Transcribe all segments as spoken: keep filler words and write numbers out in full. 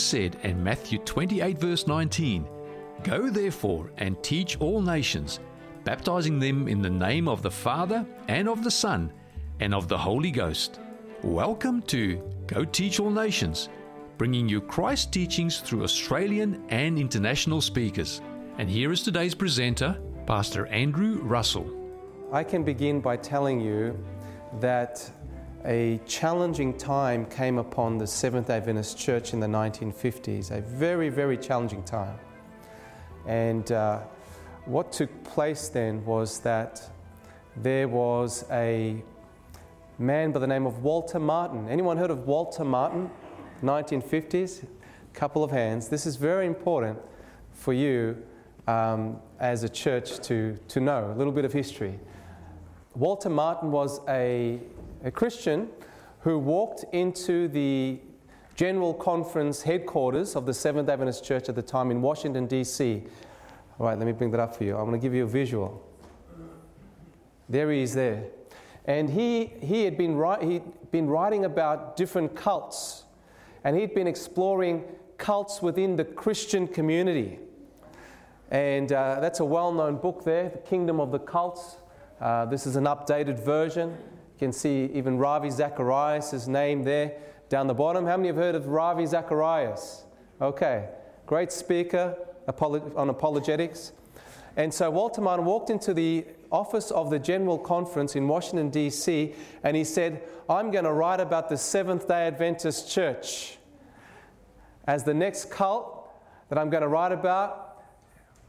Jesus said in Matthew twenty-eight verse nineteen, "Go therefore and teach all nations, baptizing them in the name of the Father and of the Son and of the Holy Ghost." Welcome to Go Teach All Nations, bringing you Christ teachings through Australian and international speakers. And here is today's presenter, Pastor Andrew Russell. I can begin by telling you that a challenging time came upon the Seventh-day Adventist Church in the nineteen fifties, a very, very challenging time. And uh, what took place then was that there was a man by the name of Walter Martin. Anyone heard of Walter Martin? nineteen fifties? Couple of hands. This is very important for you um, as a church to, to know, a little bit of history. Walter Martin was a, a Christian who walked into the General Conference headquarters of the Seventh-day Adventist Church at the time in Washington, D C All right, let me bring that up for you. I'm going to give you a visual. There he is there. And he, he had been ri- he'd been writing about different cults, and he'd been exploring cults within the Christian community. And uh, that's a well-known book there, The Kingdom of the Cults. Uh, this is an updated version. You can see even Ravi Zacharias' his name there. Down the bottom, how many have heard of Ravi Zacharias? Okay, great speaker on apologetics. And so Walter Martin walked into the office of the General Conference in Washington, D C, and he said, "I'm going to write about the Seventh-day Adventist Church as the next cult that I'm going to write about.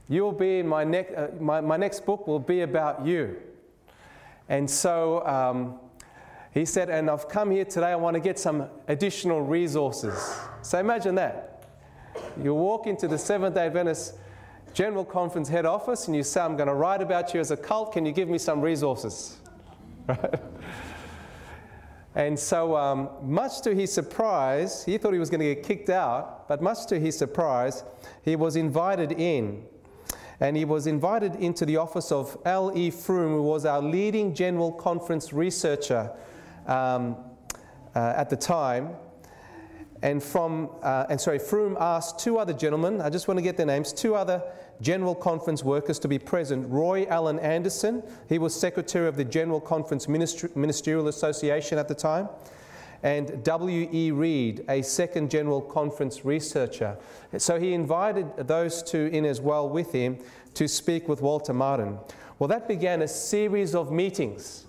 You'll be in my next. Uh, my, my next book will be about you." And so. Um, He said, "And I've come here today, I want to get some additional resources." So imagine that. You walk into the Seventh-day Adventist General Conference head office and you say, "I'm going to write about you as a cult. Can you give me some resources?" Right? And so um, much to his surprise, he thought he was going to get kicked out, but much to his surprise, he was invited in. And he was invited into the office of L. E. Froom, who was our leading General Conference researcher Um, uh, at the time, and from uh, and sorry, Froom asked two other gentlemen. I just want to get their names. Two other General Conference workers to be present. Roy Allen Anderson, he was secretary of the General Conference Minister- Ministerial Association at the time, and W E Reed, a second General Conference researcher. So he invited those two in as well with him to speak with Walter Martin. Well, that began a series of meetings.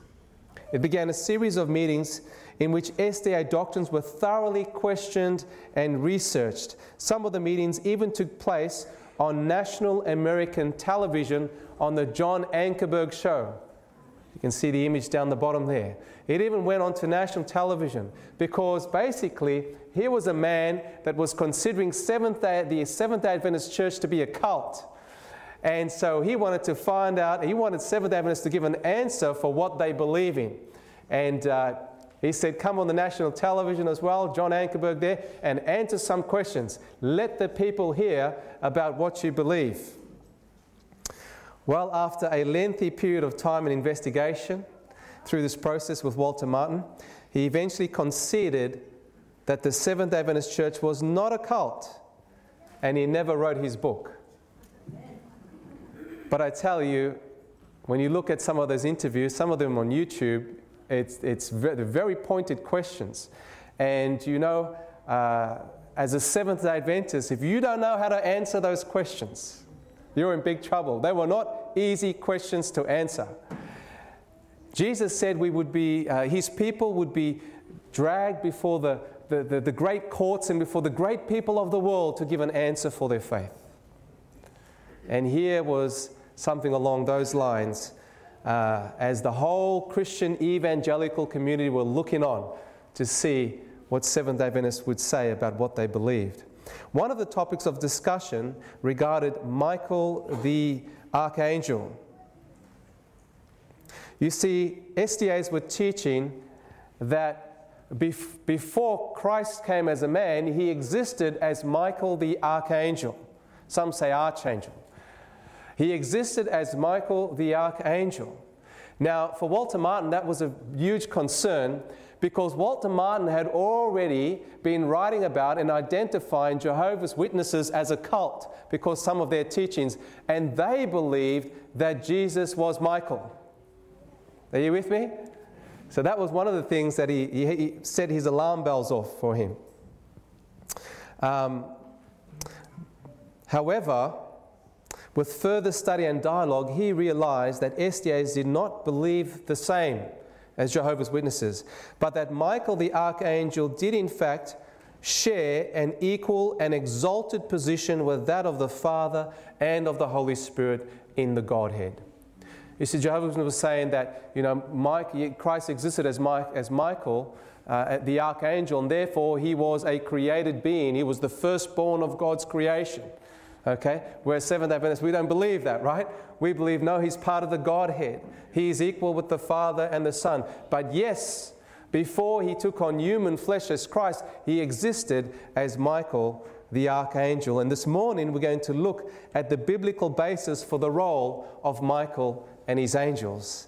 It began a series of meetings in which S D A doctrines were thoroughly questioned and researched. Some of the meetings even took place on national American television on the John Ankerberg show. You can see the image down the bottom there. It even went on to national television because basically here was a man that was considering Seventh-day, the Seventh-day Adventist Church to be a cult. And so he wanted to find out, he wanted Seventh-day Adventists to give an answer for what they believe in. And uh, he said, "Come on the national television as well, John Ankerberg there, and answer some questions. Let the people hear about what you believe." Well, after a lengthy period of time and investigation through this process with Walter Martin, he eventually conceded that the Seventh-day Adventist Church was not a cult, and he never wrote his book. But I tell you, when you look at some of those interviews, some of them on YouTube, it's it's very, very pointed questions. And you know, uh, as a Seventh-day Adventist, if you don't know how to answer those questions, you're in big trouble. They were not easy questions to answer. Jesus said we would be, uh, his people would be dragged before the, the, the, the great courts and before the great people of the world to give an answer for their faith. And here was something along those lines, uh, as the whole Christian evangelical community were looking on to see what Seventh-day Adventists would say about what they believed. One of the topics of discussion regarded Michael the Archangel. You see, S D As were teaching that bef- before Christ came as a man, he existed as Michael the Archangel. Some say archangel. He existed as Michael the Archangel. Now, for Walter Martin, that was a huge concern because Walter Martin had already been writing about and identifying Jehovah's Witnesses as a cult because some of their teachings, and they believed that Jesus was Michael. Are you with me? So that was one of the things that he, he, he set his alarm bells off for him. Um, however, with further study and dialogue, he realized that S D As did not believe the same as Jehovah's Witnesses, but that Michael the Archangel did in fact share an equal and exalted position with that of the Father and of the Holy Spirit in the Godhead. You see, Jehovah's Witness was saying that, you know, Mike, Christ existed as, Mike, as Michael, uh, the archangel, and therefore he was a created being. He was the firstborn of God's creation. Okay? Whereas Seventh-day Adventists, we don't believe that, right? We believe, no, he's part of the Godhead. He is equal with the Father and the Son. But yes, before he took on human flesh as Christ, he existed as Michael the Archangel. And this morning we're going to look at the biblical basis for the role of Michael and his angels.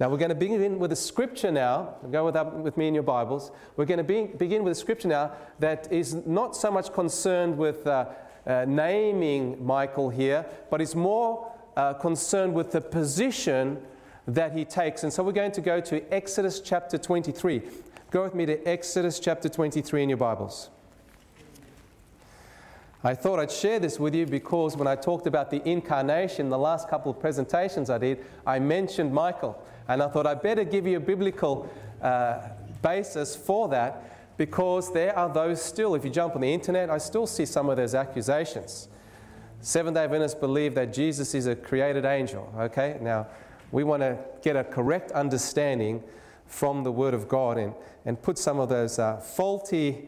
Now we're going to begin with a scripture now. Go with, that, with me in your Bibles. We're going to be, begin with a scripture now that is not so much concerned with uh, uh, naming Michael here, but is more uh, concerned with the position that he takes. And so we're going to go to Exodus chapter twenty-three. Go with me to Exodus chapter twenty-three in your Bibles. I thought I'd share this with you because when I talked about the incarnation, the last couple of presentations I did, I mentioned Michael. And I thought I'd better give you a biblical uh, basis for that, because there are those still, if you jump on the internet, I still see some of those accusations. Seventh-day Adventists believe that Jesus is a created angel. Okay, now we want to get a correct understanding from the Word of God and, and put some of those uh, faulty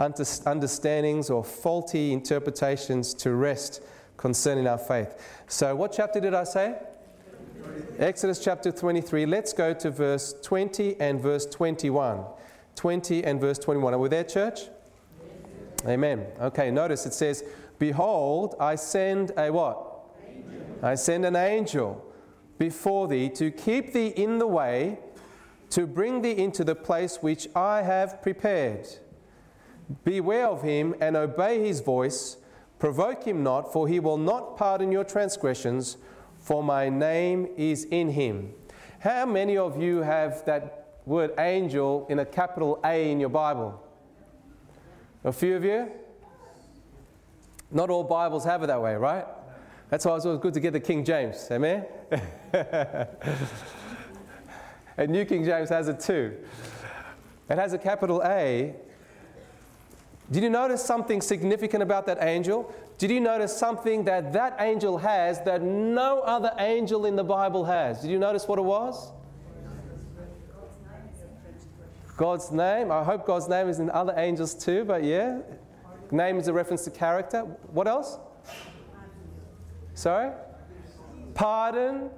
understandings or faulty interpretations to rest concerning our faith. So what chapter did I say? twenty-three. Exodus chapter twenty-three. Let's go to verse twenty and verse twenty-one. twenty and verse twenty-one. Are we there, church? Yes. Amen. Okay, notice it says, "Behold, I send a what? Angel. I send an angel before thee to keep thee in the way, to bring thee into the place which I have prepared. Beware of him and obey his voice. Provoke him not, for he will not pardon your transgressions, for my name is in him." How many of you have that word angel in a capital A in your Bible? A few of you? Not all Bibles have it that way, right? That's why it's always good to get the King James. Amen? And New King James has it too. It has a capital A. Did you notice something significant about that angel? Did you notice something that that angel has that no other angel in the Bible has? Did you notice what it was? God's name. I hope God's name is in other angels too, but yeah. Name is a reference to character. What else? Sorry? Pardon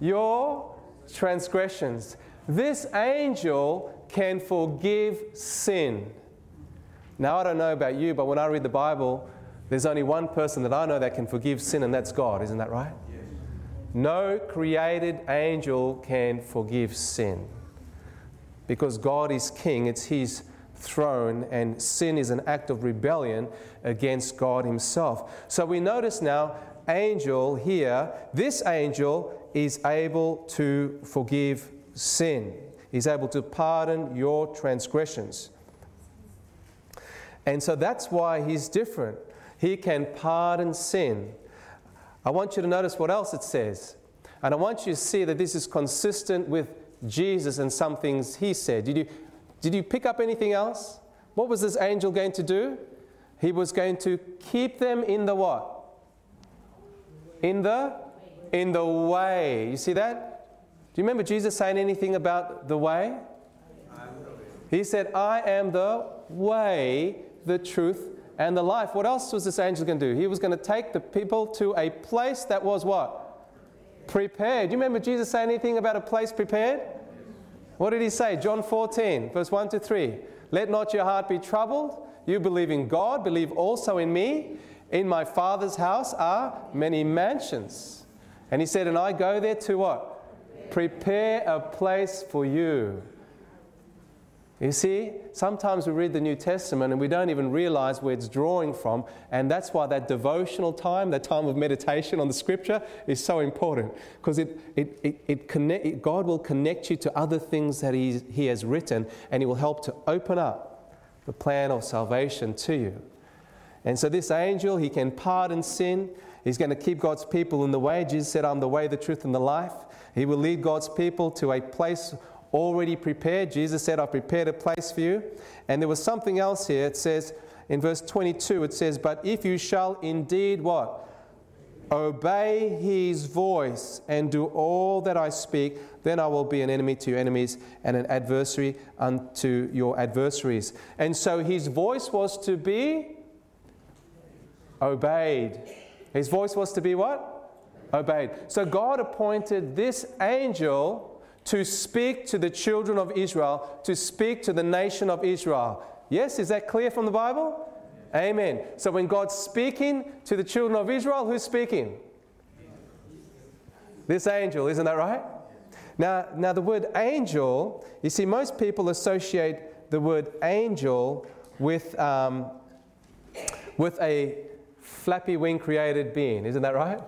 your transgressions. This angel can forgive sin. Now, I don't know about you, but when I read the Bible, there's only one person that I know that can forgive sin, and that's God. Isn't that right? Yes. No created angel can forgive sin. Because God is king, it's his throne, and sin is an act of rebellion against God himself. So we notice now, angel here, this angel is able to forgive sin. He's able to pardon your transgressions. And so that's why he's different. He can pardon sin. I want you to notice what else it says. And I want you to see that this is consistent with Jesus and some things he said. Did you, did you pick up anything else? What was this angel going to do? He was going to keep them in the what? In the? In the way. You see that? Do you remember Jesus saying anything about the way? He said, "I am the way, the truth, and the life." What else was this angel going to do? He was going to take the people to a place that was what? Prepared. Do you remember Jesus saying anything about a place prepared? What did he say? John fourteen, verse one to three. "Let not your heart be troubled. You believe in God, believe also in me. In my Father's house are many mansions." And he said, "And I go there to what? Prepare a place for you." You see, sometimes we read the New Testament and we don't even realize where it's drawing from, and that's why that devotional time, that time of meditation on the Scripture is so important, because it, it, it, it connect, it, God will connect you to other things that he, he has written, and He will help to open up the plan of salvation to you. And so this angel, he can pardon sin. He's going to keep God's people in the way. Jesus said, I'm the way, the truth, and the life. He will lead God's people to a place already prepared. Jesus said, I've prepared a place for you. And there was something else here. It says in verse twenty-two, it says, but if you shall indeed what? Obey His voice and do all that I speak, then I will be an enemy to your enemies and an adversary unto your adversaries. And so His voice was to be obeyed. His voice was to be what? Obeyed. So God appointed this angel to speak to the children of Israel, to speak to the nation of Israel. Yes, is that clear from the Bible? Yes. Amen. So when God's speaking to the children of Israel, who's speaking? This angel, isn't that right? Now, now the word angel, you see, most people associate the word angel with, um, with a flappy wing created being. Isn't that right?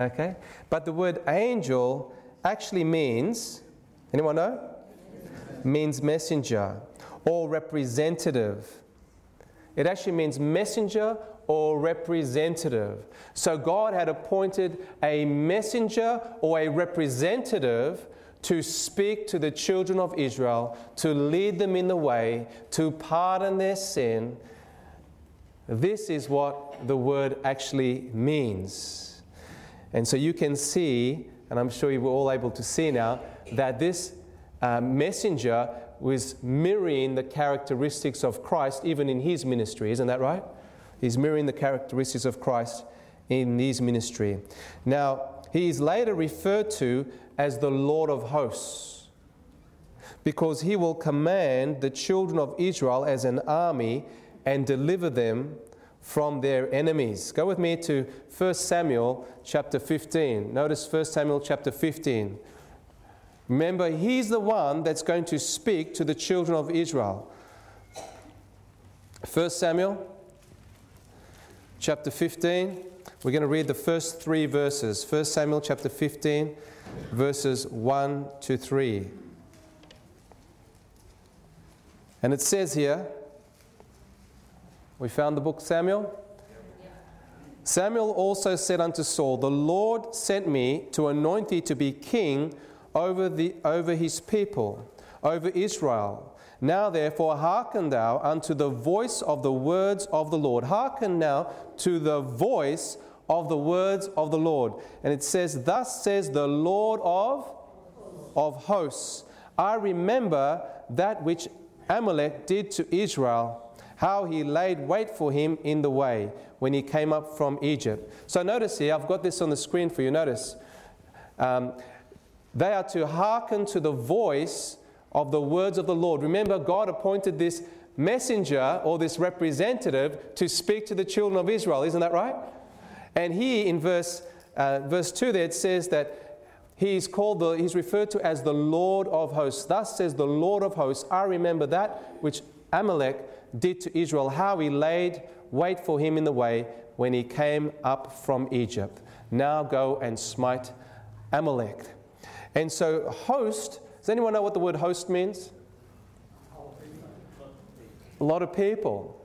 Okay. But the word angel actually means, anyone know? Means messenger or representative. It actually means messenger or representative. So God had appointed a messenger or a representative to speak to the children of Israel, to lead them in the way, to pardon their sin. This is what the word actually means. And so you can see, and I'm sure you were all able to see now, that this uh, messenger was mirroring the characteristics of Christ even in his ministry. Isn't that right? He's mirroring the characteristics of Christ in his ministry. Now, he is later referred to as the Lord of hosts, because he will command the children of Israel as an army and deliver them from their enemies. Go with me to First Samuel chapter fifteen. Notice First Samuel chapter fifteen. Remember, he's the one that's going to speak to the children of Israel. First Samuel chapter fifteen. We're going to read the first three verses. First Samuel chapter fifteen, verses one to three. And it says here, we found the book Samuel. Samuel also said unto Saul, the Lord sent me to anoint thee to be king over, the, over his people, over Israel. Now therefore hearken thou unto the voice of the words of the Lord. Hearken now to the voice of the words of the Lord. And it says, thus says the Lord of, of hosts, I remember that which Amalek did to Israel, how he laid wait for him in the way when he came up from Egypt. So notice here, I've got this on the screen for you. Notice, um, they are to hearken to the voice of the words of the Lord. Remember, God appointed this messenger or this representative to speak to the children of Israel. Isn't that right? And here in verse uh, verse two, there it says that He is called, the, he's referred to as the Lord of hosts. Thus says the Lord of hosts, I remember that which Amalek did to Israel, how he laid wait for him in the way when he came up from Egypt. Now go and smite Amalek. And so host, does anyone know what the word host means? A lot of people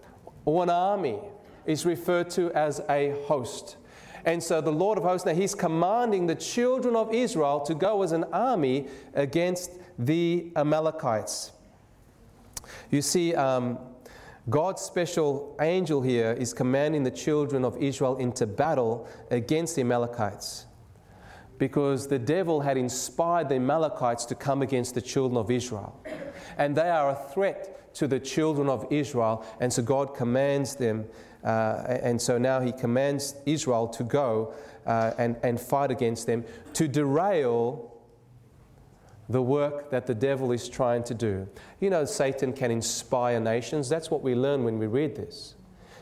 or an army is referred to as a host. And so the Lord of hosts, now he's commanding the children of Israel to go as an army against the Amalekites. You see, um, God's special angel here is commanding the children of Israel into battle against the Amalekites, because the devil had inspired the Amalekites to come against the children of Israel. And they are a threat to the children of Israel, and so God commands them, uh, and so now He commands Israel to go uh, and, and fight against them, to derail the work that the devil is trying to do. You know, Satan can inspire nations. That's what we learn when we read this.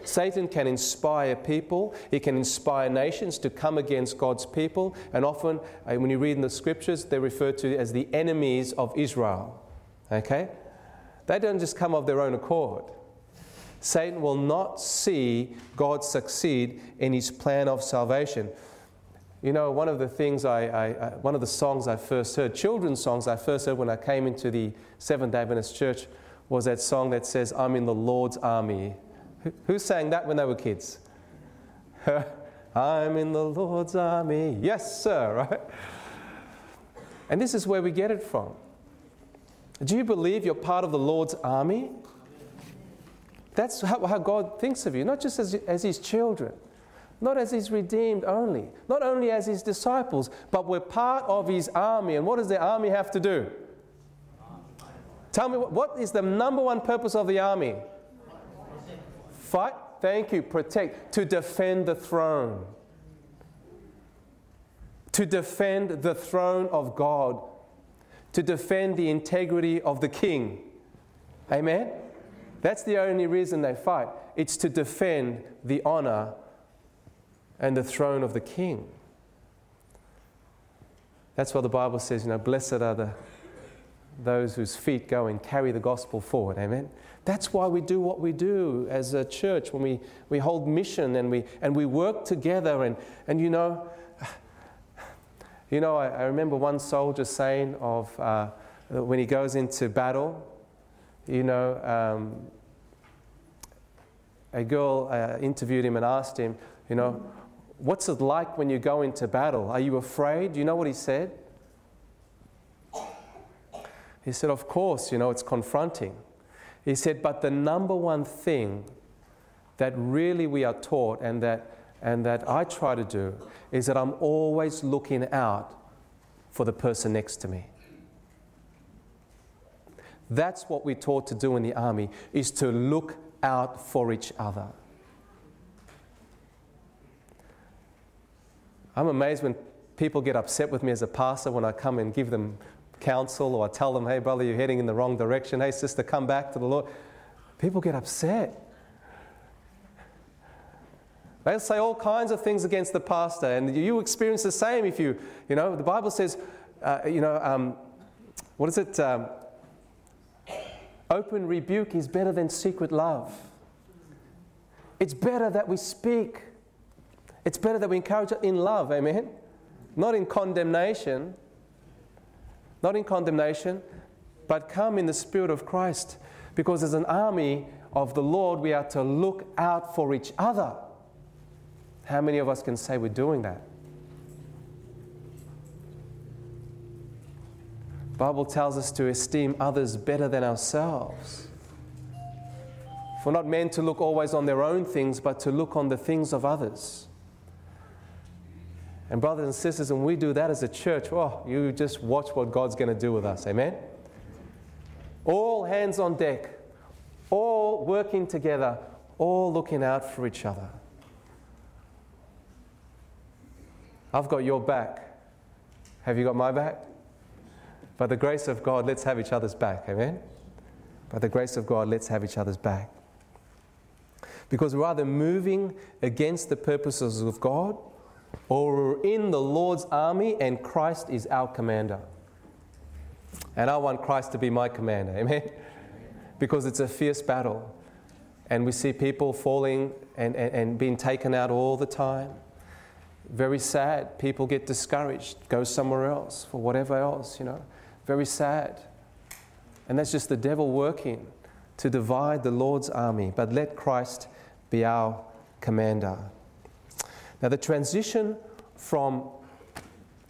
Satan can inspire people. He can inspire nations to come against God's people. And often, when you read in the Scriptures, they're referred to as the enemies of Israel. Okay? They don't just come of their own accord. Satan will not see God succeed in his plan of salvation. You know, one of the things I, I, I one of the songs I first heard, children's songs I first heard when I came into the Seventh-day Adventist Church, was that song that says, "I'm in the Lord's army." Who, who sang that when they were kids? I'm in the Lord's army. Yes, sir, right? And this is where we get it from. Do you believe you're part of the Lord's army? That's how, how God thinks of you, not just as, as his children, not as his redeemed only, not only as his disciples, but we're part of his army. And what does the army have to do? Tell me, what is the number one purpose of the army? Fight, thank you, protect, to defend the throne. To defend the throne of God. To defend the integrity of the king. Amen? That's the only reason they fight. It's to defend the honor and the throne of the king. That's why the Bible says, you know, blessed are the, those whose feet go and carry the gospel forward. Amen? That's why we do what we do as a church, when we, we hold mission and we, and we work together. And, and you know, You know, I, I remember one soldier saying of uh, when he goes into battle, you know, um, a girl uh, interviewed him and asked him, you know, what's it like when you go into battle? Are you afraid? You know what he said? He said, of course, you know, it's confronting. He said, but the number one thing that really we are taught and that And that I try to do is that I'm always looking out for the person next to me. That's what we're taught to do in the army, is to look out for each other. I'm amazed when people get upset with me as a pastor when I come and give them counsel, or I tell them, hey brother, you're heading in the wrong direction, hey sister, come back to the Lord. People get upset. They'll say all kinds of things against the pastor, and you experience the same if you, you know, the Bible says, uh, you know, um, what is it? Um, open rebuke is better than secret love. It's better that we speak. It's better that we encourage it in love, amen? Not in condemnation. Not in condemnation, but come in the Spirit of Christ. Because as an army of the Lord, we are to look out for each other. How many of us can say we're doing that? The Bible tells us to esteem others better than ourselves. For not men to look always on their own things, but to look on the things of others. And brothers and sisters, when we do that as a church, oh, you just watch what God's going to do with us. Amen? All hands on deck. All working together. All looking out for each other. I've got your back. Have you got my back? By the grace of God, let's have each other's back. Amen? By the grace of God, let's have each other's back. Because we're either moving against the purposes of God, or we're in the Lord's army and Christ is our commander. And I want Christ to be my commander. Amen? Because it's a fierce battle. And we see people falling and, and, and being taken out all the time. Very sad. People get discouraged, go somewhere else for whatever else, you know. Very sad. And that's just the devil working to divide the Lord's army. But let Christ be our commander. Now the transition from,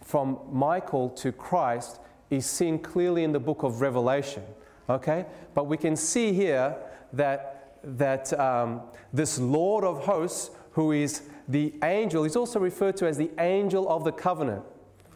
from Michael to Christ is seen clearly in the book of Revelation. Okay? But we can see here that, that um, this Lord of hosts, who is the angel, he's also referred to as the angel of the covenant.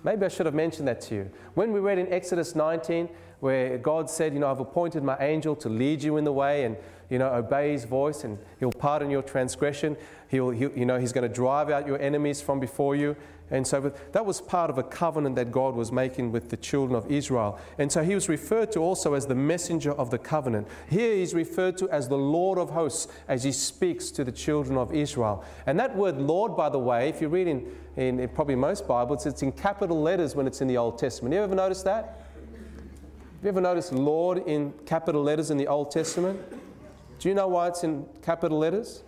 Maybe I should have mentioned that to you. When we read in Exodus nineteen, where God said, you know, I've appointed my angel to lead you in the way, and, you know, obey his voice, and he'll pardon your transgression. He'll, he, you know, he's going to drive out your enemies from before you, and so forth. That was part of a covenant that God was making with the children of Israel. And so he was referred to also as the messenger of the covenant. Here he's referred to as the Lord of hosts as he speaks to the children of Israel. And that word Lord, by the way, if you read in, in, in probably most Bibles, it's in capital letters when it's in the Old Testament. You ever notice that? Have you ever noticed Lord in capital letters in the Old Testament? Do you know why it's in capital letters?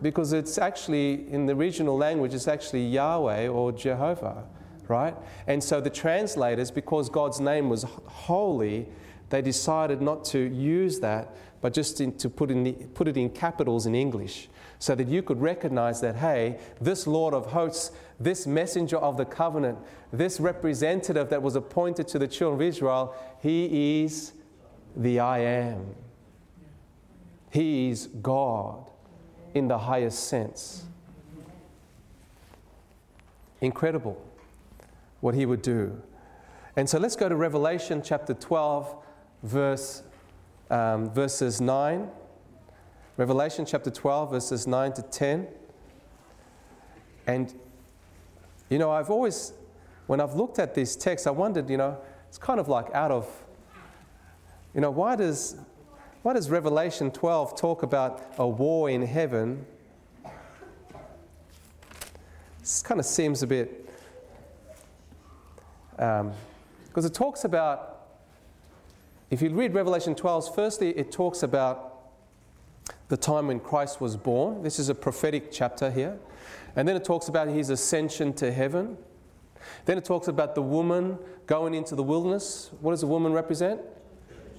Because it's actually, in the original language, it's actually Yahweh or Jehovah, right? And so the translators, because God's name was holy, they decided not to use that, but just in, to put, in the, put it in capitals in English, so that you could recognize that, hey, this Lord of hosts, this messenger of the covenant, this representative that was appointed to the children of Israel, he is the I Am. He is God in the highest sense. Incredible what he would do. And so let's go to Revelation chapter twelve, verse, um, verses nine. Revelation chapter twelve, verses nine to ten. And, you know, I've always, when I've looked at these texts, I wondered, you know, it's kind of like out of, you know, why does, why does Revelation twelve talk about a war in heaven? This kind of seems a bit, um, because it talks about, if you read Revelation twelve, firstly it talks about the time when Christ was born. This is a prophetic chapter here. And then it talks about his ascension to heaven. Then it talks about the woman going into the wilderness. What does the woman represent?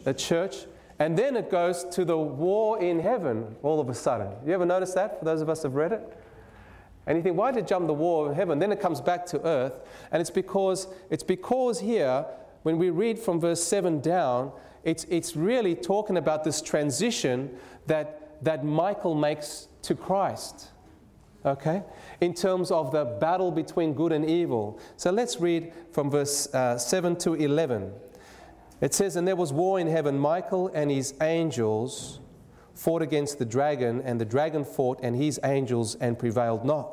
The church. And then it goes to the war in heaven all of a sudden. You ever notice that, for those of us who have read it? And you think, why did it jump the war in heaven? Then it comes back to earth. And it's because, it's because here, when we read from verse seven down, it's, it's really talking about this transition that that Michael makes to Christ, okay, in terms of the battle between good and evil. So let's read from verse uh, seven to eleven. It says, "And there was war in heaven. Michael and his angels fought against the dragon, and the dragon fought and his angels and prevailed not.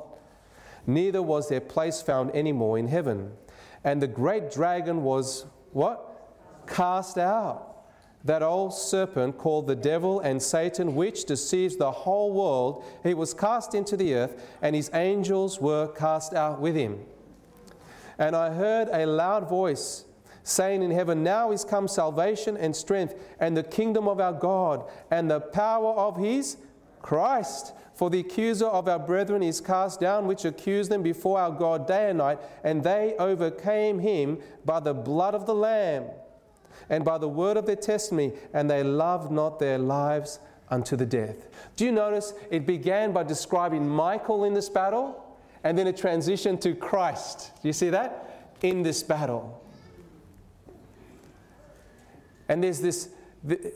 Neither was their place found any more in heaven. And the great dragon was," what? "Cast out, that old serpent called the devil and Satan, which deceives the whole world. He was cast into the earth, and his angels were cast out with him. And I heard a loud voice saying in heaven, 'Now is come salvation and strength, and the kingdom of our God, and the power of his Christ. For the accuser of our brethren is cast down, which accused them before our God day and night, and they overcame him by the blood of the Lamb, and by the word of their testimony, and they loved not their lives unto the death.'" Do you notice it began by describing Michael in this battle, and then it transitioned to Christ? Do you see that? In this battle. And there's this,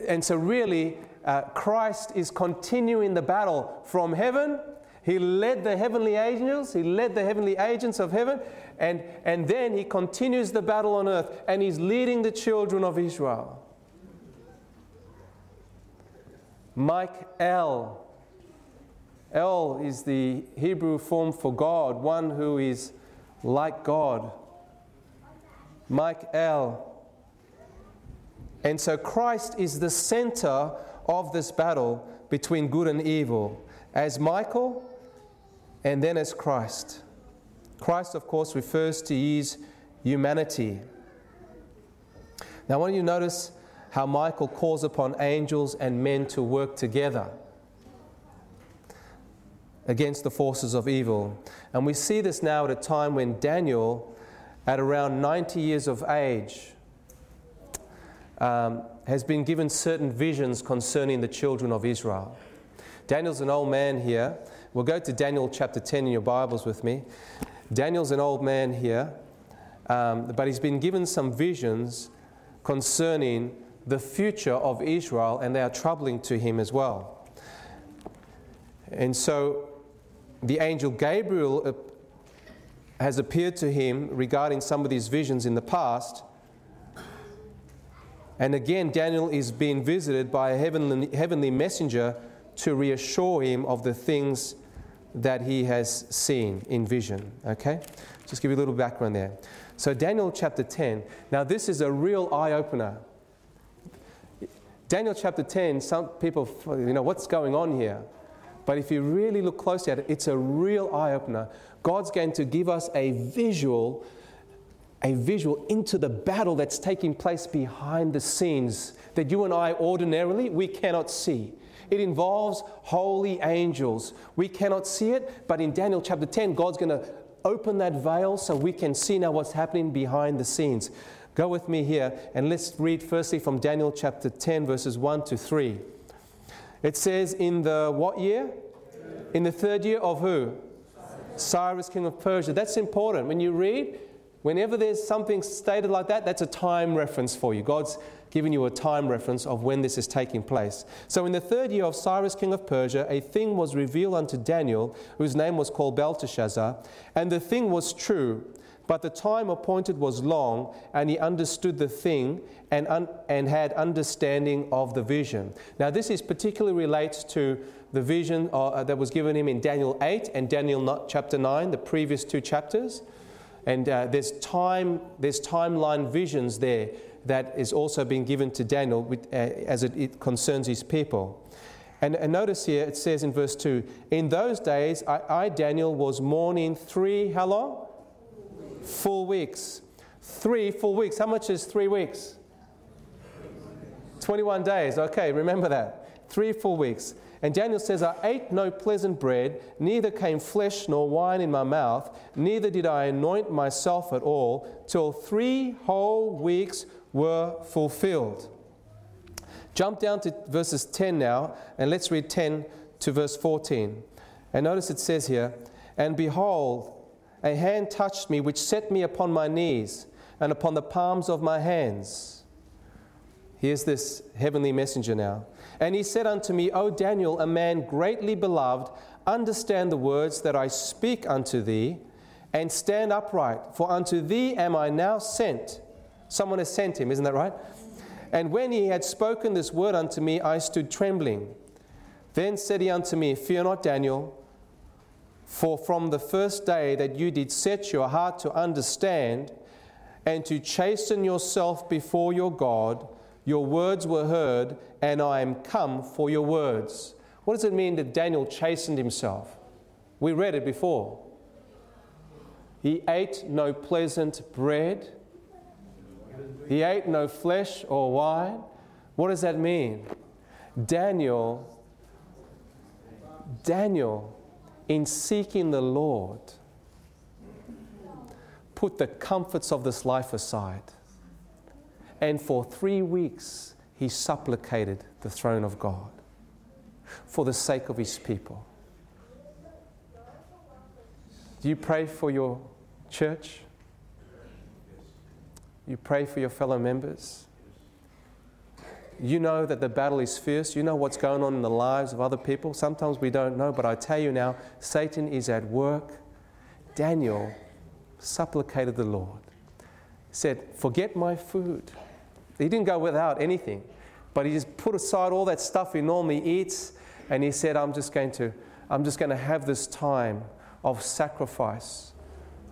and so really, uh, Christ is continuing the battle from heaven. He led the heavenly angels, he led the heavenly agents of heaven, and, and then he continues the battle on earth, and he's leading the children of Israel. Michael. El is the Hebrew form for God, one who is like God. Michael. And so Christ is the center of this battle between good and evil, as Michael, and then as Christ. Christ, of course, refers to his humanity. Now, I want you to notice how Michael calls upon angels and men to work together against the forces of evil. And we see this now at a time when Daniel, at around ninety years of age, um, has been given certain visions concerning the children of Israel. Daniel's an old man here. We'll go to Daniel chapter ten in your Bibles with me. Daniel's an old man here, um, but he's been given some visions concerning the future of Israel, and they are troubling to him as well. And so the angel Gabriel has appeared to him regarding some of these visions in the past. And again, Daniel is being visited by a heavenly, heavenly messenger to reassure him of the things that he has seen in vision, okay? Just give you a little background there. So Daniel chapter ten, now this is a real eye-opener. Daniel chapter ten, some people, you know, what's going on here? But if you really look closely at it, it's a real eye-opener. God's going to give us a visual a visual into the battle that's taking place behind the scenes that you and I ordinarily, we cannot see. It involves holy angels. We cannot see it, but in Daniel chapter ten, God's going to open that veil so we can see now what's happening behind the scenes. Go with me here and let's read firstly from Daniel chapter ten, verses one to three. It says, in the what year? In the third year of who? Cyrus, Cyrus king of Persia. That's important. When you read, whenever there's something stated like that, that's a time reference for you. God's given you a time reference of when this is taking place. So in the third year of Cyrus, king of Persia, a thing was revealed unto Daniel, whose name was called Belteshazzar, and the thing was true, but the time appointed was long, and he understood the thing and, un and had understanding of the vision. Now this is particularly relates to the vision uh, that was given him in Daniel eight and Daniel chapter nine, the previous two chapters. And uh, there's time, there's timeline visions there that is also being given to Daniel with, uh, as it, it concerns his people. And, and notice here it says in verse two, in those days I, I Daniel, was mourning three, how long? Full weeks. Three full weeks. How much is three weeks? twenty-one days. Okay, remember that. Three full weeks. And Daniel says, I ate no pleasant bread, neither came flesh nor wine in my mouth, neither did I anoint myself at all, till three whole weeks were fulfilled. Jump down to verses ten now, and let's read ten to verse fourteen. And notice it says here, and behold, a hand touched me, which set me upon my knees, and upon the palms of my hands. Here's this heavenly messenger now. And he said unto me, O Daniel, a man greatly beloved, understand the words that I speak unto thee, and stand upright, for unto thee am I now sent. Someone has sent him, isn't that right? And when he had spoken this word unto me, I stood trembling. Then said he unto me, Fear not, Daniel, for from the first day that you did set your heart to understand, and to chasten yourself before your God, your words were heard, and I am come for your words. What does it mean that Daniel chastened himself? We read it before. He ate no pleasant bread. He ate no flesh or wine. What does that mean? Daniel, Daniel, in seeking the Lord, put the comforts of this life aside. And for three weeks, he supplicated the throne of God for the sake of his people. Do you pray for your church? You pray for your fellow members? You know that the battle is fierce. You know what's going on in the lives of other people. Sometimes we don't know, but I tell you now, Satan is at work. Daniel supplicated the Lord. Said, forget my food. He didn't go without anything, but he just put aside all that stuff he normally eats, and he said, I'm just going to, I'm just going to have this time of sacrifice.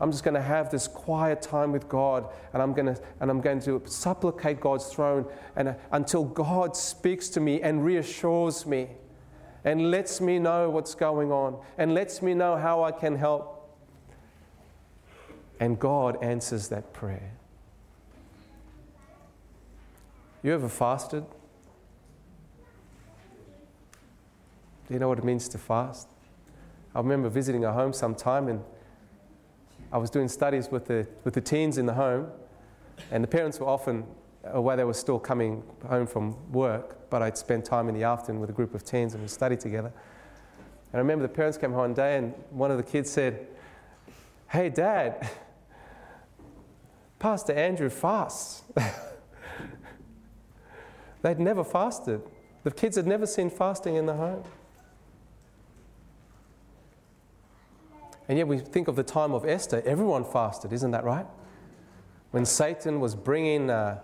I'm just going to have this quiet time with God, and I'm going to, and I'm going to supplicate God's throne, and uh, until God speaks to me and reassures me, and lets me know what's going on, and lets me know how I can help. And God answers that prayer. You ever fasted? Do you know what it means to fast? I remember visiting a home sometime, and I was doing studies with the, with the teens in the home, and the parents were often away, they were still coming home from work, but I'd spend time in the afternoon with a group of teens and we studied together. And I remember the parents came home one day, and one of the kids said, Hey Dad, Pastor Andrew fasts. They'd never fasted. The kids had never seen fasting in the home. And yet we think of the time of Esther, everyone fasted, isn't that right? When Satan was bringing uh,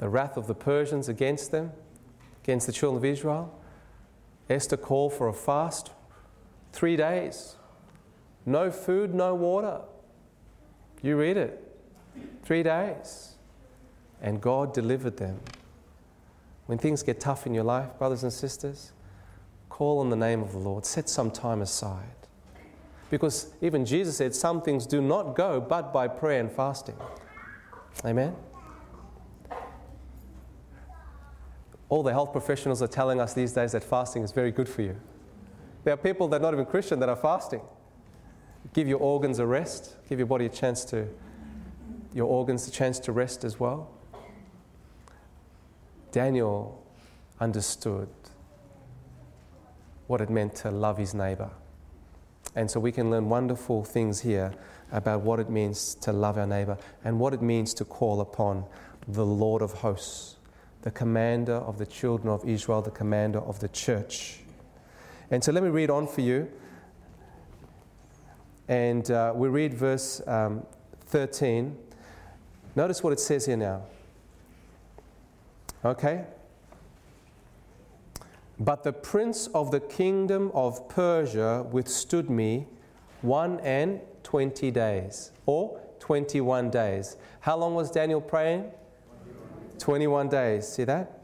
the wrath of the Persians against them, against the children of Israel, Esther called for a fast, three days. No food, no water. You read it. Three days. And God delivered them. When things get tough in your life, brothers and sisters, call on the name of the Lord. Set some time aside. because even Jesus said some things do not go but by prayer and fasting. Amen? All the health professionals are telling us these days that fasting is very good for you. There are people that are not even Christian that are fasting. Give your organs a rest. Give your body a chance to, your organs a chance to rest as well. Daniel understood what it meant to love his neighbor. And so we can learn wonderful things here about what it means to love our neighbor and what it means to call upon the Lord of hosts, the commander of the children of Israel, the commander of the church. And so let me read on for you. And uh, we read verse um, thirteen. Notice what it says here now. Okay? But the prince of the kingdom of Persia withstood me one and twenty days, or twenty-one days. How long was Daniel praying? twenty-one days. See that?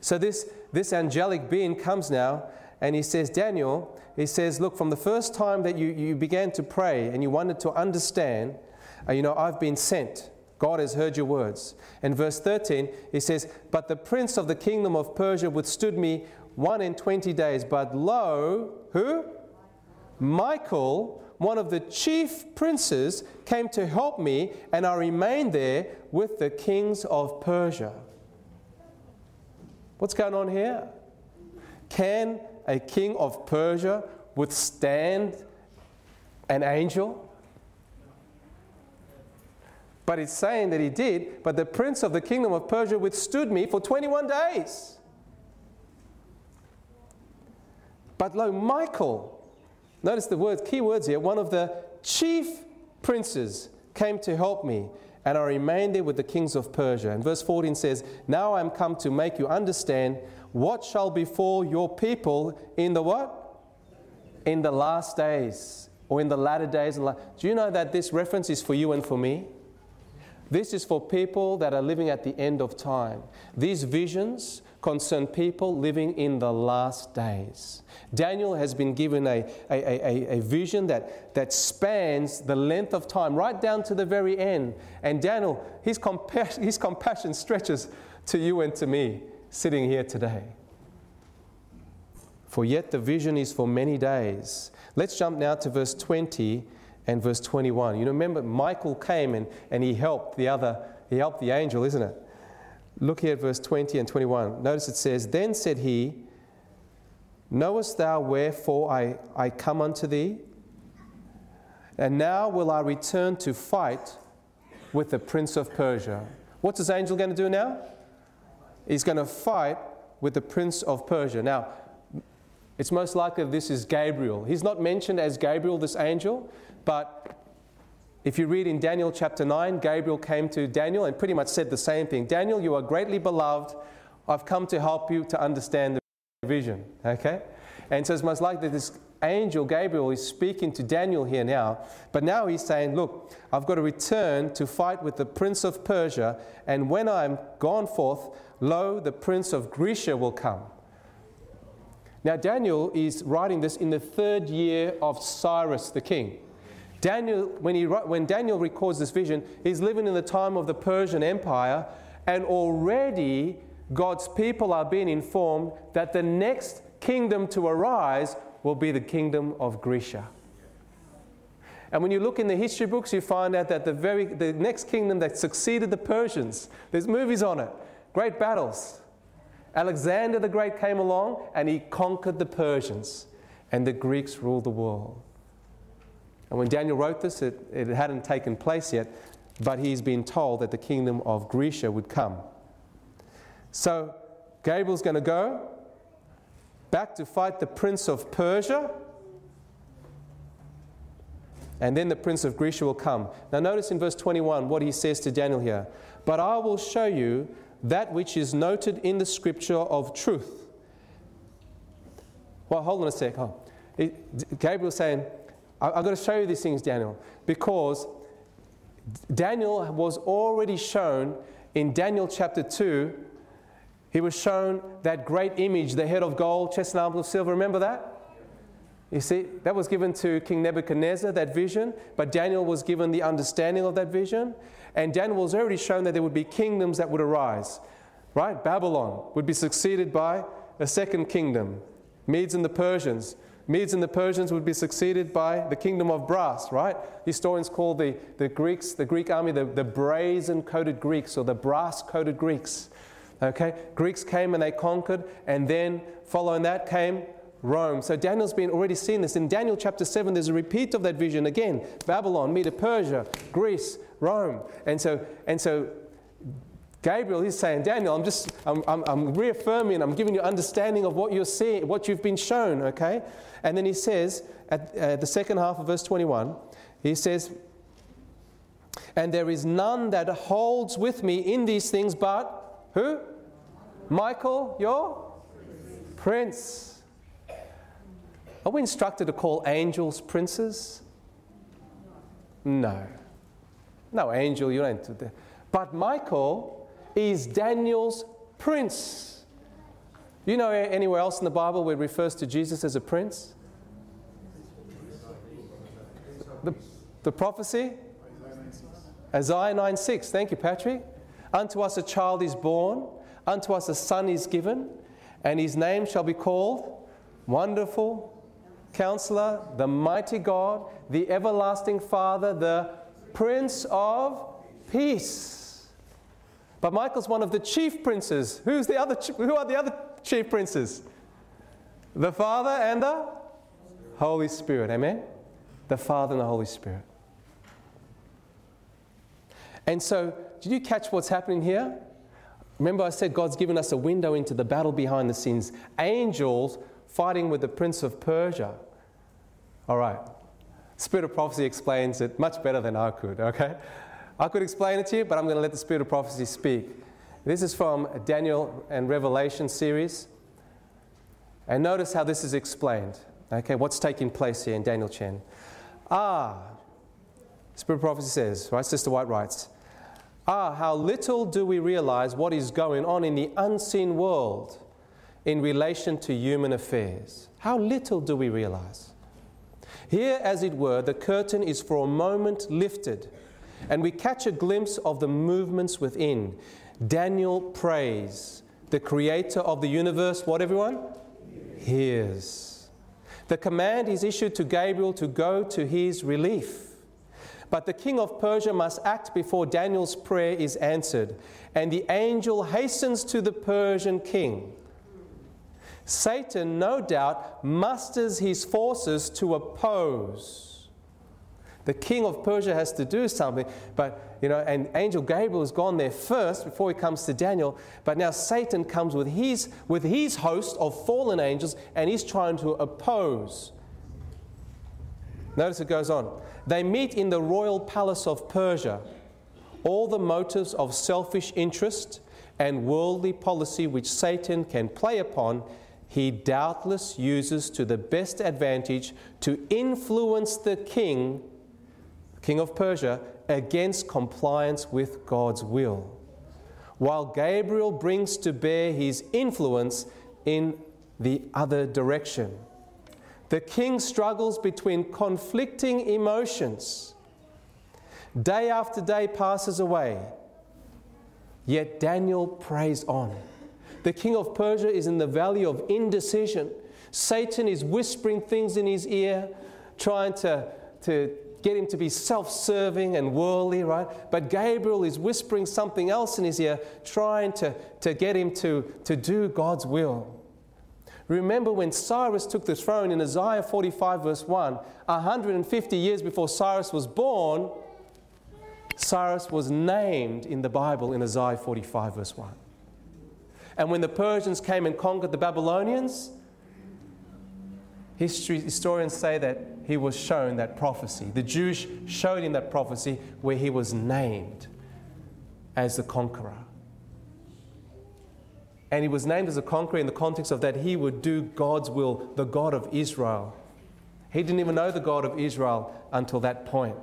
So this, this angelic being comes now, and he says, Daniel, he says, look, from the first time that you, you began to pray and you wanted to understand, uh, you know, I've been sent. God has heard your words. And verse thirteen, he says, but the prince of the kingdom of Persia withstood me one and twenty days. But lo, who? Michael, one of the chief princes, came to help me, and I remained there with the kings of Persia. What's going on here? Can a king of Persia withstand an angel? But it's saying that he did, but the prince of the kingdom of Persia withstood me for twenty-one days. But lo, Michael, notice the words, key words here, one of the chief princes came to help me, and I remained there with the kings of Persia. And verse fourteen says, now I am come to make you understand what shall befall your people in the what? In the last days, or in the latter days. Do you know that this reference is for you and for me? This is for people that are living at the end of time. These visions concern people living in the last days. Daniel has been given a, a, a, a vision that, that spans the length of time, right down to the very end. And Daniel, his, compa- his compassion stretches to you and to me, sitting here today. For yet the vision is for many days. Let's jump now to verse twenty. And verse twenty-one. You remember Michael came and, and he helped the other, he helped the angel, isn't it? Look here at verse twenty and twenty-one. Notice it says, then said he, knowest thou wherefore I, I come unto thee? And now will I return to fight with the prince of Persia. What's this angel going to do now? He's going to fight with the prince of Persia. Now, it's most likely this is Gabriel. He's not mentioned as Gabriel, this angel, but if you read in Daniel chapter nine, Gabriel came to Daniel and pretty much said the same thing. Daniel, you are greatly beloved. I've come to help you to understand the vision. Okay? And so it's most likely this angel, Gabriel, is speaking to Daniel here now. But now he's saying, look, I've got to return to fight with the prince of Persia, and when I'm gone forth, lo, the prince of Grecia will come. Now, Daniel is writing this in the third year of Cyrus the king. Daniel, when, he, when Daniel records this vision, he's living in the time of the Persian Empire, and already God's people are being informed that the next kingdom to arise will be the kingdom of Grecia. And when you look in the history books, you find out that the, very, the next kingdom that succeeded the Persians, there's movies on it, great battles. Alexander the Great came along and he conquered the Persians, and the Greeks ruled the world. And when Daniel wrote this, it, it hadn't taken place yet, but he's been told that the kingdom of Grecia would come. So Gabriel's going to go back to fight the prince of Persia, and then the prince of Grecia will come. Now notice in verse twenty-one what he says to Daniel here. But I will show you that which is noted in the scripture of truth. Well, hold on a sec. Oh. It, Gabriel's saying, I've got to show you these things, Daniel, because Daniel was already shown in Daniel chapter two, he was shown that great image, the head of gold, chest and arms of silver. Remember that? You see, that was given to King Nebuchadnezzar, that vision, but Daniel was given the understanding of that vision. And Daniel was already shown that there would be kingdoms that would arise, right? Babylon would be succeeded by a second kingdom, Medes and the Persians. Medes and the Persians would be succeeded by the kingdom of brass, right? Historians call the, the Greeks, the Greek army, the, the brazen-coated Greeks or the brass-coated Greeks, okay? Greeks came and they conquered, and then following that came Rome. So Daniel's been already seen this. In Daniel chapter seven, there's a repeat of that vision again. Babylon, Medo-Persia, Greece, Rome. And so, and so Gabriel, he's saying, Daniel, I'm just, I'm, I'm, I'm reaffirming, I'm giving you understanding of what you're seeing, what you've been shown, okay? And then he says, at uh, the second half of verse twenty-one, he says, and there is none that holds with me in these things but, who? Michael, your? Prince. Prince. Are we instructed to call angels princes? No. No angel, you don't. But Michael is Daniel's prince. You know anywhere else in the Bible where it refers to Jesus as a prince? The, the prophecy? Isaiah nine six. Thank you, Patrick. Unto us a child is born, unto us a son is given, and his name shall be called Wonderful Counselor, the Mighty God, the Everlasting Father, the Prince of Peace. But Michael's one of the chief princes. Who's the other? Who are the other chief princes? The Father and the Holy Spirit. Amen? The Father and the Holy Spirit. And so, did you catch what's happening here? Remember I said God's given us a window into the battle behind the scenes. Angels fighting with the Prince of Persia. All right. Spirit of Prophecy explains it much better than I could, okay? I could explain it to you, but I'm going to let the Spirit of Prophecy speak. This is from Daniel and Revelation series. And notice how this is explained. Okay, what's taking place here in Daniel Chen. Ah, Spirit of Prophecy says, right, Sister White writes, ah, how little do we realize what is going on in the unseen world in relation to human affairs. How little do we realize? Here, as it were, the curtain is for a moment lifted, and we catch a glimpse of the movements within. Daniel prays, the creator of the universe, what everyone? Hears. Hears. The command is issued to Gabriel to go to his relief. But the king of Persia must act before Daniel's prayer is answered, and the angel hastens to the Persian king. Satan, no doubt, musters his forces to oppose. The king of Persia has to do something, but, you know, and Angel Gabriel has gone there first before he comes to Daniel, but now Satan comes with his, with his host of fallen angels, and he's trying to oppose. Notice it goes on. They meet in the royal palace of Persia. All the motives of selfish interest and worldly policy which Satan can play upon, he doubtless uses to the best advantage to influence the king, king of Persia, against compliance with God's will, while Gabriel brings to bear his influence in the other direction. The king struggles between conflicting emotions. Day after day passes away, yet Daniel prays on. The king of Persia is in the valley of indecision. Satan is whispering things in his ear, trying to, to get him to be self-serving and worldly, right? But Gabriel is whispering something else in his ear, trying to, to get him to, to do God's will. Remember when Cyrus took the throne in Isaiah forty-five verse one, one hundred fifty years before Cyrus was born, Cyrus was named in the Bible in Isaiah forty-five verse one. And when the Persians came and conquered the Babylonians, history, historians say that he was shown that prophecy. The Jews showed him that prophecy where he was named as the conqueror. And he was named as a conqueror in the context of that he would do God's will, the God of Israel. He didn't even know the God of Israel until that point.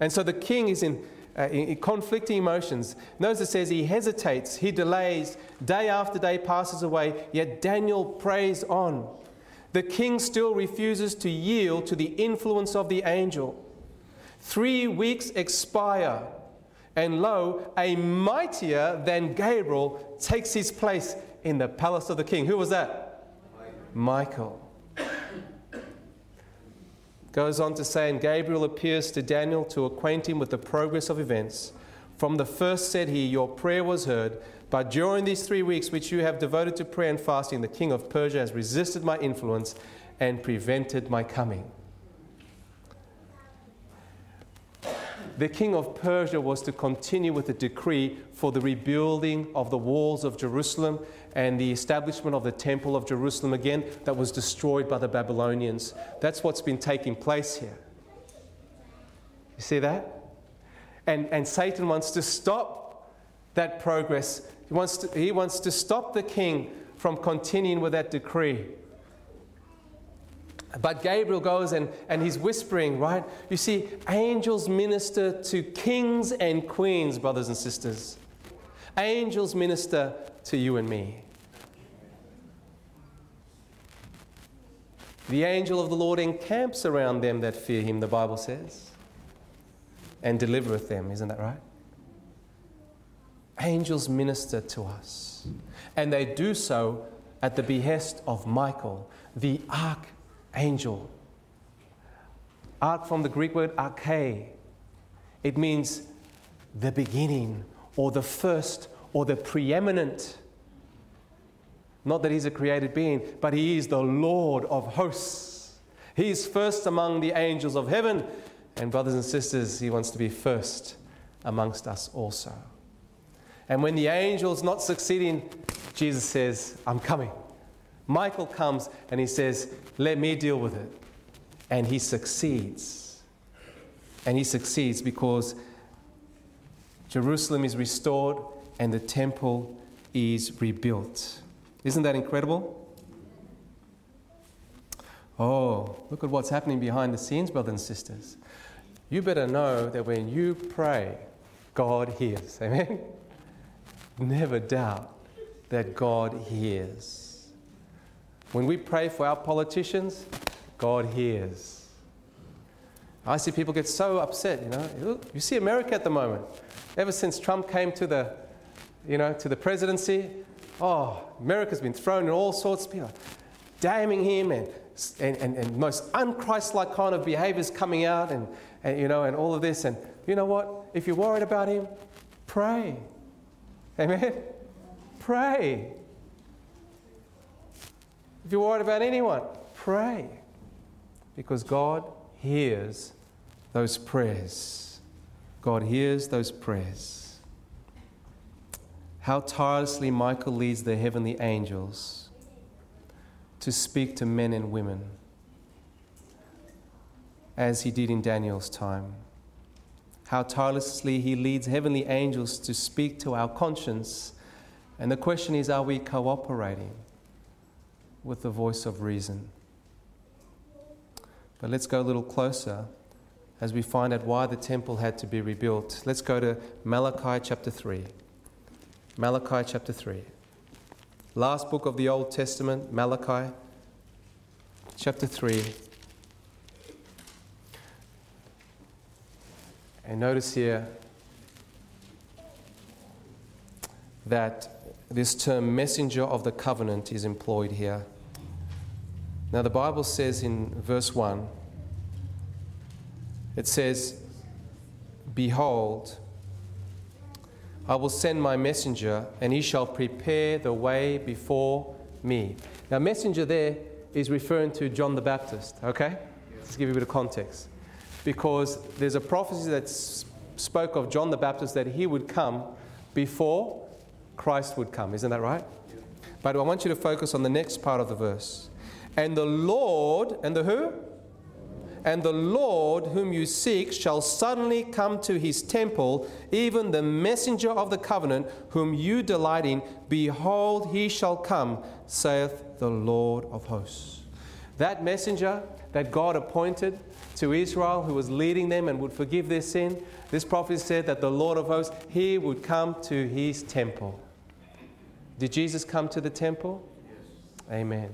And so the king is in, uh, in conflicting emotions. Notice it says he hesitates, he delays, day after day passes away, yet Daniel prays on. the king still refuses to yield to the influence of the angel. Three weeks expire, and lo, a mightier than Gabriel takes his place in the palace of the king. Who was that? Michael. Goes on to say, and Gabriel appears to Daniel to acquaint him with the progress of events. From the first, said he, your prayer was heard, but during these three weeks which you have devoted to prayer and fasting, the king of Persia has resisted my influence and prevented my coming. The king of Persia was to continue with the decree for the rebuilding of the walls of Jerusalem and the establishment of the temple of Jerusalem again that was destroyed by the Babylonians. That's what's been taking place here. You see that? And, and Satan wants to stop that progress. He wants to, he wants to stop the king from continuing with that decree. But Gabriel goes and, and he's whispering, right? You see, angels minister to kings and queens, brothers and sisters. Angels minister to you and me. The angel of the Lord encamps around them that fear him, the Bible says, and delivereth them. Isn't that right? Angels minister to us. And they do so at the behest of Michael, the archangel. Angel. Arch from the Greek word arche. It means the beginning or the first or the preeminent. Not that he's a created being, but he is the Lord of hosts. He is first among the angels of heaven. And brothers and sisters, he wants to be first amongst us also. And when the angel's not succeeding, Jesus says, I'm coming. Michael comes and he says, let me deal with it. And he succeeds. And he succeeds because Jerusalem is restored and the temple is rebuilt. Isn't that incredible? Oh, look at what's happening behind the scenes, brothers and sisters. You better know that when you pray, God hears. Amen? Never doubt that God hears. When we pray for our politicians, God hears. I see people get so upset, you know. You see America at the moment. Ever since Trump came to the, you know, to the presidency, oh, America's been thrown in all sorts of people, damning him and and, and, and most un-Christ-like kind of behaviors coming out and, and, you know, and all of this. And you know what? If you're worried about him, pray. Amen? Pray. If you're worried about anyone, pray. Because God hears those prayers. God hears those prayers. How tirelessly Michael leads the heavenly angels to speak to men and women, as he did in Daniel's time. How tirelessly he leads heavenly angels to speak to our conscience. And the question is, are we cooperating with the voice of reason? But let's go a little closer as we find out why the temple had to be rebuilt. Let's go to Malachi chapter three. Malachi chapter three. Last book of the Old Testament, Malachi chapter three. And notice here that this term messenger of the covenant is employed here. Now the Bible says in verse one, it says, behold, I will send my messenger, and he shall prepare the way before me. Now messenger there is referring to John the Baptist, okay? Yes. Let's give you a bit of context. Because there's a prophecy that spoke of John the Baptist that he would come before Christ would come. Isn't that right? Yeah. But I want you to focus on the next part of the verse. And the Lord, and the who? And the Lord whom you seek shall suddenly come to his temple, even the messenger of the covenant whom you delight in. Behold, he shall come, saith the Lord of hosts. That messenger that God appointed to Israel, who was leading them and would forgive their sin, this prophet said that the Lord of hosts, he would come to his temple. Did Jesus come to the temple? Yes. Amen.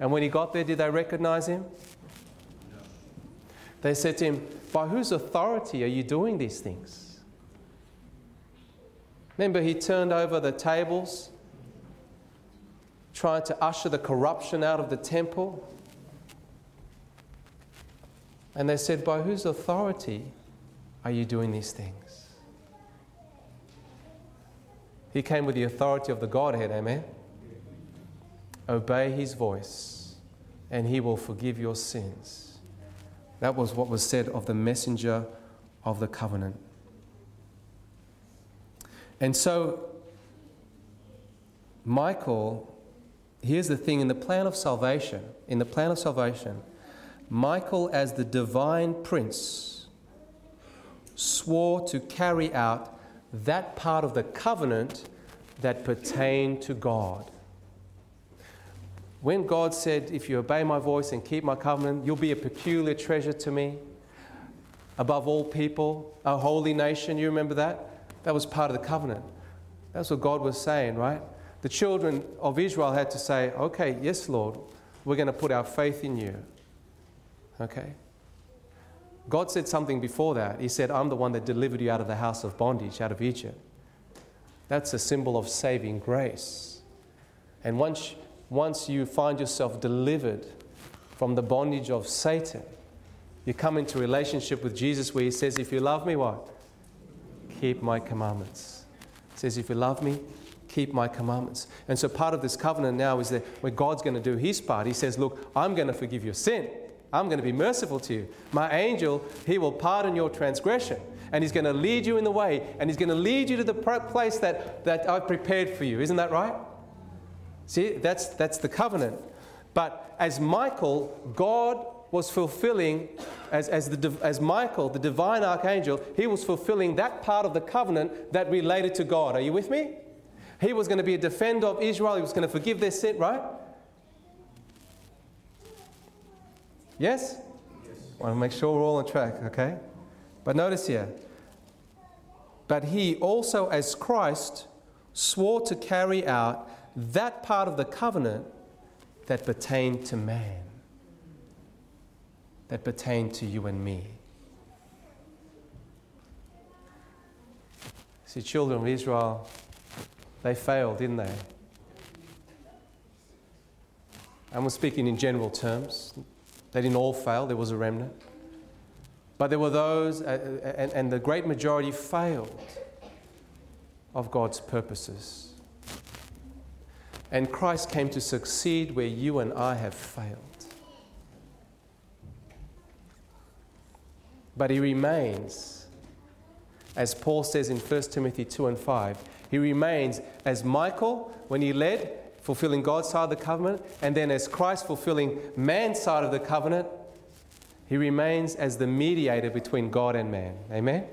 And when he got there, did they recognize him? No. They said to him, by whose authority are you doing these things? Remember, he turned over the tables, tried to usher the corruption out of the temple. And they said, by whose authority are you doing these things? He came with the authority of the Godhead, amen? Obey his voice, and he will forgive your sins. That was what was said of the messenger of the covenant. And so, Michael, here's the thing, in the plan of salvation, in the plan of salvation, Michael, as the divine prince, swore to carry out that part of the covenant that pertained to God. When God said, if you obey my voice and keep my covenant, you'll be a peculiar treasure to me, above all people, a holy nation. You remember that? That was part of the covenant. That's what God was saying, right? The children of Israel had to say, okay, yes, Lord, we're going to put our faith in you. Okay? God said something before that. He said, I'm the one that delivered you out of the house of bondage, out of Egypt. That's a symbol of saving grace. And once, once you find yourself delivered from the bondage of Satan, you come into relationship with Jesus where he says, if you love me, what? Keep my commandments. He says, if you love me, keep my commandments. And so part of this covenant now is that where God's going to do his part. He says, look, I'm going to forgive your sin. I'm going to be merciful to you. My angel, he will pardon your transgression. And he's going to lead you in the way. And he's going to lead you to the place that, that I've prepared for you. Isn't that right? See, that's, that's the covenant. But as Michael, God was fulfilling, as, as, the, as Michael, the divine archangel, he was fulfilling that part of the covenant that related to God. Are you with me? He was going to be a defender of Israel. He was going to forgive their sin, right? Yes? Yes. I want to make sure we're all on track, okay? But notice here. But he also, as Christ, swore to carry out that part of the covenant that pertained to man, that pertained to you and me. See, children of Israel, they failed, didn't they? And we're speaking in general terms. They didn't all fail. There was a remnant. But there were those, uh, and, and the great majority failed of God's purposes. And Christ came to succeed where you and I have failed. But he remains, as Paul says in First Timothy two and five, he remains as Michael when he led, fulfilling God's side of the covenant, and then as Christ fulfilling man's side of the covenant, he remains as the mediator between God and man. Amen?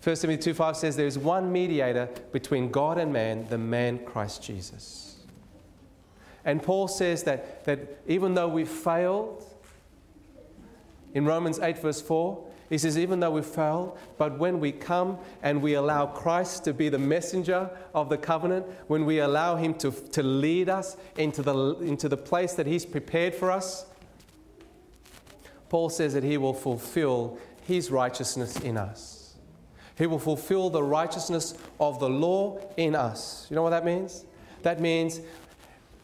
First Timothy two five says, there is one mediator between God and man, the man Christ Jesus. And Paul says that, that even though we've failed, in Romans eight verse four, he says, even though we fail, but when we come and we allow Christ to be the messenger of the covenant, when we allow him to, to lead us into the, into the place that he's prepared for us, Paul says that he will fulfill his righteousness in us. He will fulfill the righteousness of the law in us. You know what that means? That means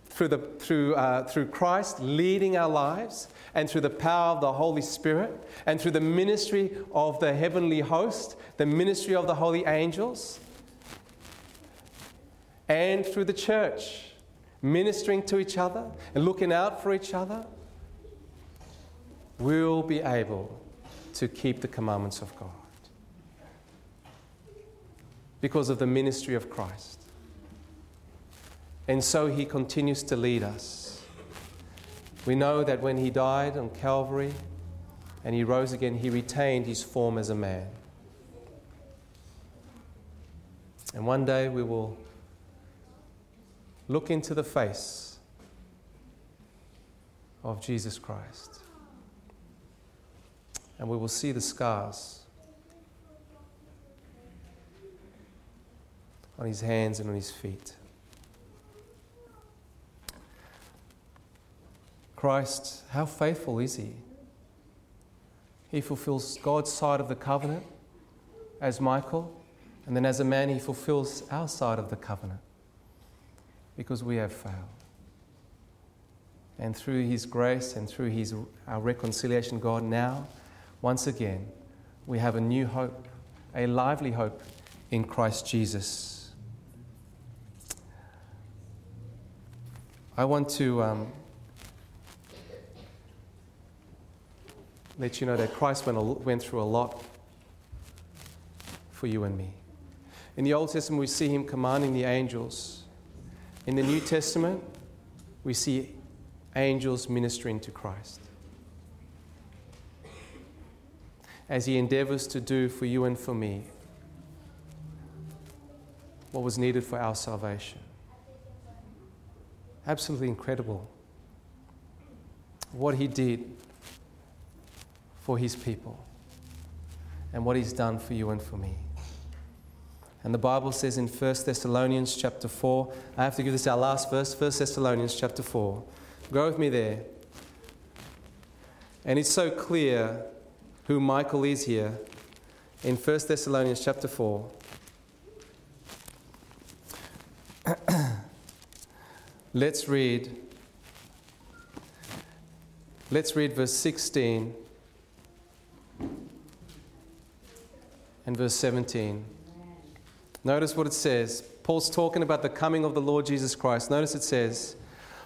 through, the, through, uh, through Christ leading our lives, and through the power of the Holy Spirit, and through the ministry of the heavenly host, the ministry of the holy angels, and through the church, ministering to each other and looking out for each other, we'll be able to keep the commandments of God because of the ministry of Christ. And so he continues to lead us. We know that when he died on Calvary and he rose again, he retained his form as a man. And one day we will look into the face of Jesus Christ. And we will see the scars on his hands and on his feet. Christ, how faithful is he? He fulfills God's side of the covenant as Michael, and then as a man he fulfills our side of the covenant because we have failed. And through his grace and through his, our reconciliation, God, now, once again, we have a new hope, a lively hope in Christ Jesus. I want to um, let you know that Christ went, a, went through a lot for you and me. In the Old Testament, we see him commanding the angels. In the New Testament, we see angels ministering to Christ as he endeavors to do for you and for me what was needed for our salvation. Absolutely incredible what he did for his people and what he's done for you and for me. And the Bible says in First Thessalonians chapter four, I have to give this our last verse, First Thessalonians chapter four. Go with me there. And it's so clear who Michael is here in First Thessalonians chapter four. Let's read. Let's read verse sixteen and verse seventeen. Notice what it says. Paul's talking about the coming of the Lord Jesus Christ. Notice it says,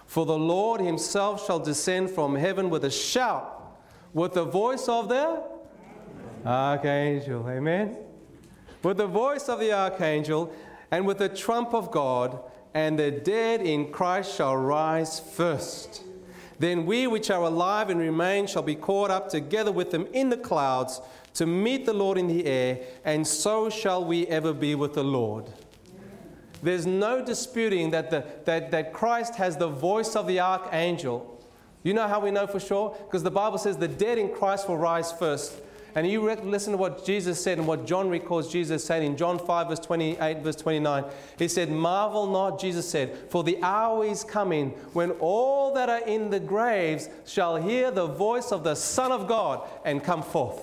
"For the Lord himself shall descend from heaven with a shout, with the voice of the archangel." Amen. "With the voice of the archangel and with the trump of God, and the dead in Christ shall rise first. Then we which are alive and remain shall be caught up together with them in the clouds to meet the Lord in the air, and so shall we ever be with the Lord." There's no disputing that, the, that, that Christ has the voice of the archangel. You know how we know for sure? Because the Bible says the dead in Christ will rise first. And you listen to what Jesus said and what John records Jesus saying in John five, verse twenty-eight, verse twenty-nine. He said, "Marvel not," Jesus said, "for the hour is coming when all that are in the graves shall hear the voice of the Son of God and come forth.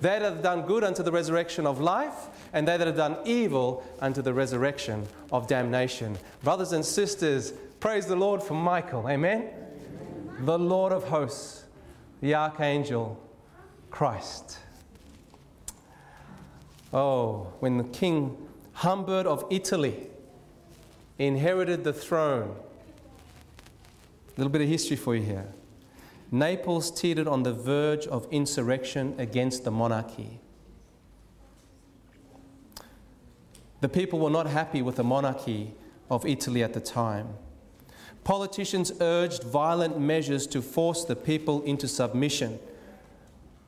They that have done good unto the resurrection of life, and they that have done evil unto the resurrection of damnation." Brothers and sisters, praise the Lord for Michael. Amen? Amen. The Lord of hosts, the archangel, Christ. Oh, when the King Humbert of Italy inherited the throne, a little bit of history for you here. Naples teetered on the verge of insurrection against the monarchy. The people were not happy with the monarchy of Italy at the time. Politicians urged violent measures to force the people into submission.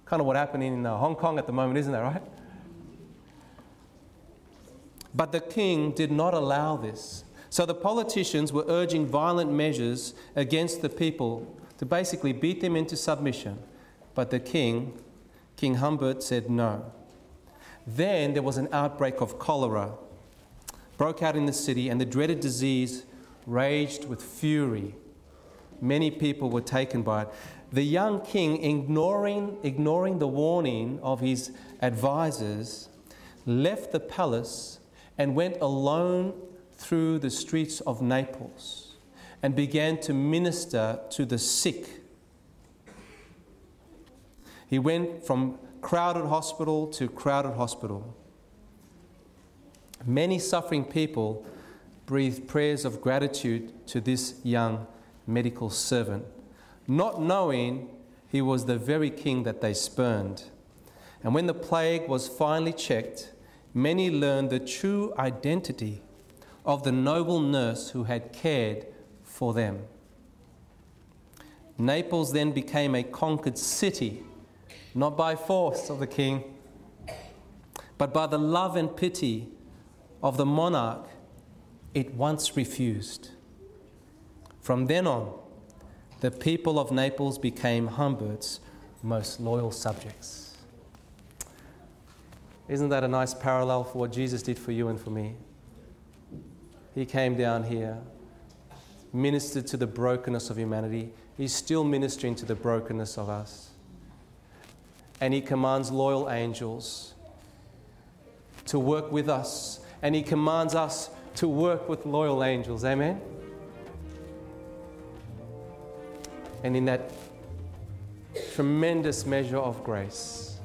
Kind of what happened in uh, Hong Kong at the moment, isn't that right? But the king did not allow this. So the politicians were urging violent measures against the people to basically beat them into submission. But the king, King Humbert, said no. Then there was an outbreak of cholera, broke out in the city, and the dreaded disease raged with fury. Many people were taken by it. The young king, ignoring, ignoring the warning of his advisors, left the palace and went alone through the streets of Naples and began to minister to the sick. He went from crowded hospital to crowded hospital. Many suffering people breathed prayers of gratitude to this young medical servant, not knowing he was the very king that they spurned. And when the plague was finally checked, many learned the true identity of the noble nurse who had cared for them. Naples then became a conquered city, not by force of the king, but by the love and pity of the monarch it once refused. From then on, the people of Naples became Humbert's most loyal subjects. Isn't that a nice parallel for what Jesus did for you and for me? He came down here, ministered to the brokenness of humanity. He's still ministering to the brokenness of us. And he commands loyal angels to work with us. And he commands us to work with loyal angels. Amen? And in that tremendous measure of grace,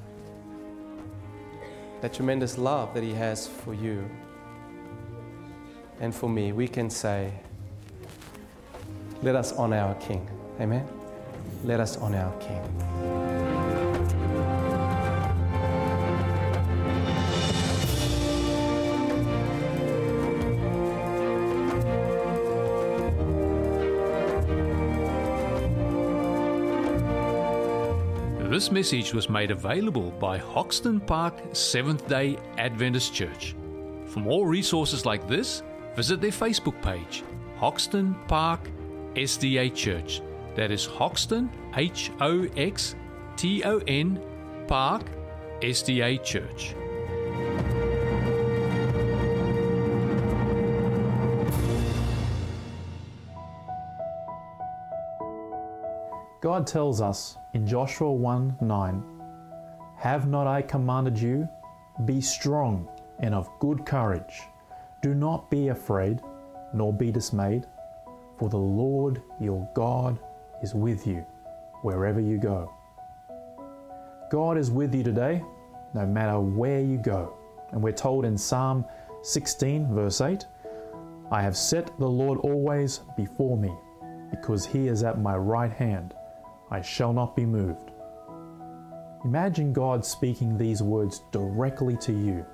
that tremendous love that he has for you and for me, we can say, let us honor our King. Amen? Let us honor our King. This message was made available by Hoxton Park Seventh-day Adventist Church. For more resources like this, visit their Facebook page, Hoxton Park S D A Church. That is Hoxton, H O X T O N, Park S D A Church. God tells us in Joshua one nine, "Have not I commanded you? Be strong and of good courage. Do not be afraid, nor be dismayed, for the Lord your God is with you wherever you go." God is with you today, no matter where you go. And we're told in Psalm sixteen, verse eight, "I have set the Lord always before me, because he is at my right hand. I shall not be moved." Imagine God speaking these words directly to you.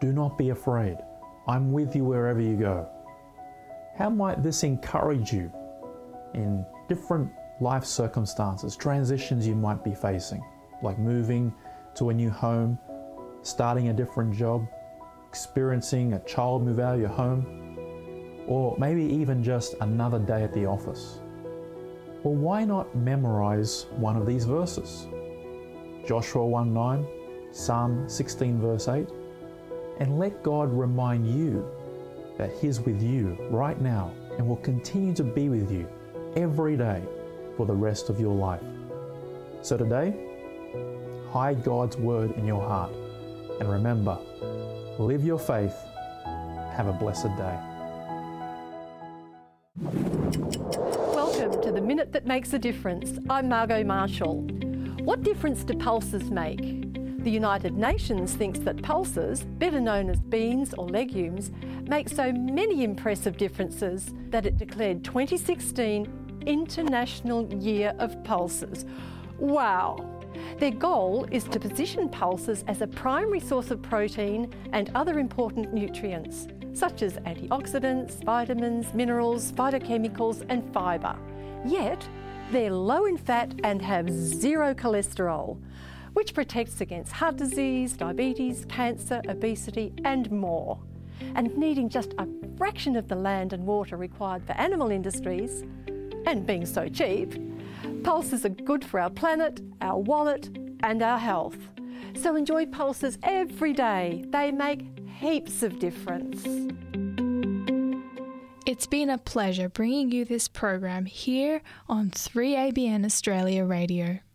Do not be afraid. I'm with you wherever you go. How might this encourage you in different life circumstances, transitions you might be facing, like moving to a new home, starting a different job, experiencing a child move out of your home, or maybe even just another day at the office? Well, why not memorize one of these verses? Joshua one nine, Psalm sixteen verse eight, and let God remind you that he's with you right now and will continue to be with you every day for the rest of your life. So today, hide God's word in your heart and remember, live your faith. Have a blessed day. To the minute that makes a difference. I'm Margot Marshall. What difference do pulses make? The United Nations thinks that pulses, better known as beans or legumes, make so many impressive differences that it declared twenty sixteen International Year of Pulses. Wow! Their goal is to position pulses as a primary source of protein and other important nutrients, such as antioxidants, vitamins, minerals, phytochemicals, and fibre. Yet, they're low in fat and have zero cholesterol, which protects against heart disease, diabetes, cancer, obesity, and more. And needing just a fraction of the land and water required for animal industries, and being so cheap, pulses are good for our planet, our wallet, and our health. So enjoy pulses every day. They make heaps of difference. It's been a pleasure bringing you this program here on three A B N Australia Radio.